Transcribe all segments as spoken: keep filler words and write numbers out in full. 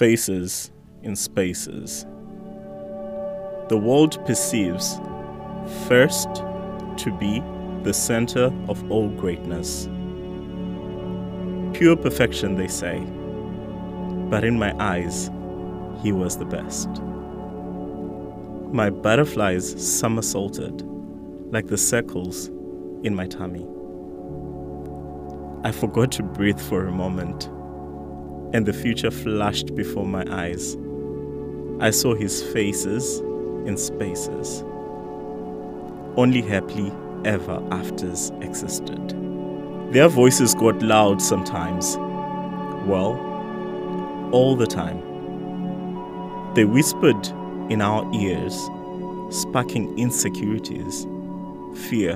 faces in spaces. The world perceives first to be the center of all greatness. Pure perfection, they say, but in my eyes, he was the best. My butterflies somersaulted like the circles in my tummy. I forgot to breathe for a moment, and the future flashed before my eyes. I saw his faces in spaces. Only happily ever afters existed. Their voices got loud sometimes. Well, all the time. They whispered in our ears, sparking insecurities, fear,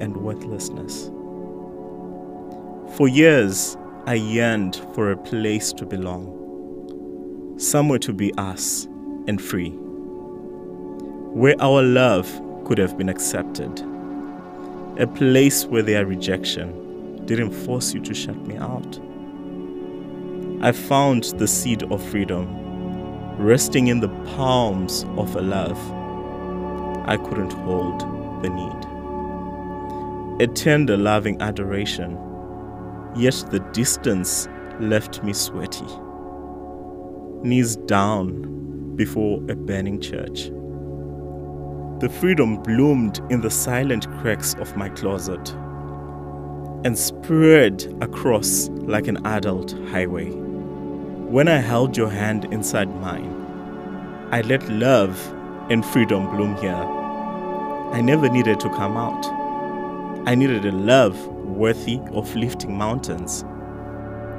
and worthlessness. For years, I yearned for a place to belong, somewhere to be us and free, where our love could have been accepted, a place where their rejection didn't force you to shut me out. I found the seed of freedom, resting in the palms of a love I couldn't hold the need. A tender, loving adoration, yet the distance left me sweaty, knees down before a burning church. The freedom bloomed in the silent cracks of my closet and spread across like an adult highway. When I held your hand inside mine, I let love and freedom bloom here. I never needed to come out. I needed a love worthy of lifting mountains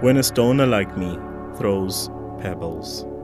when a stoner like me throws pebbles.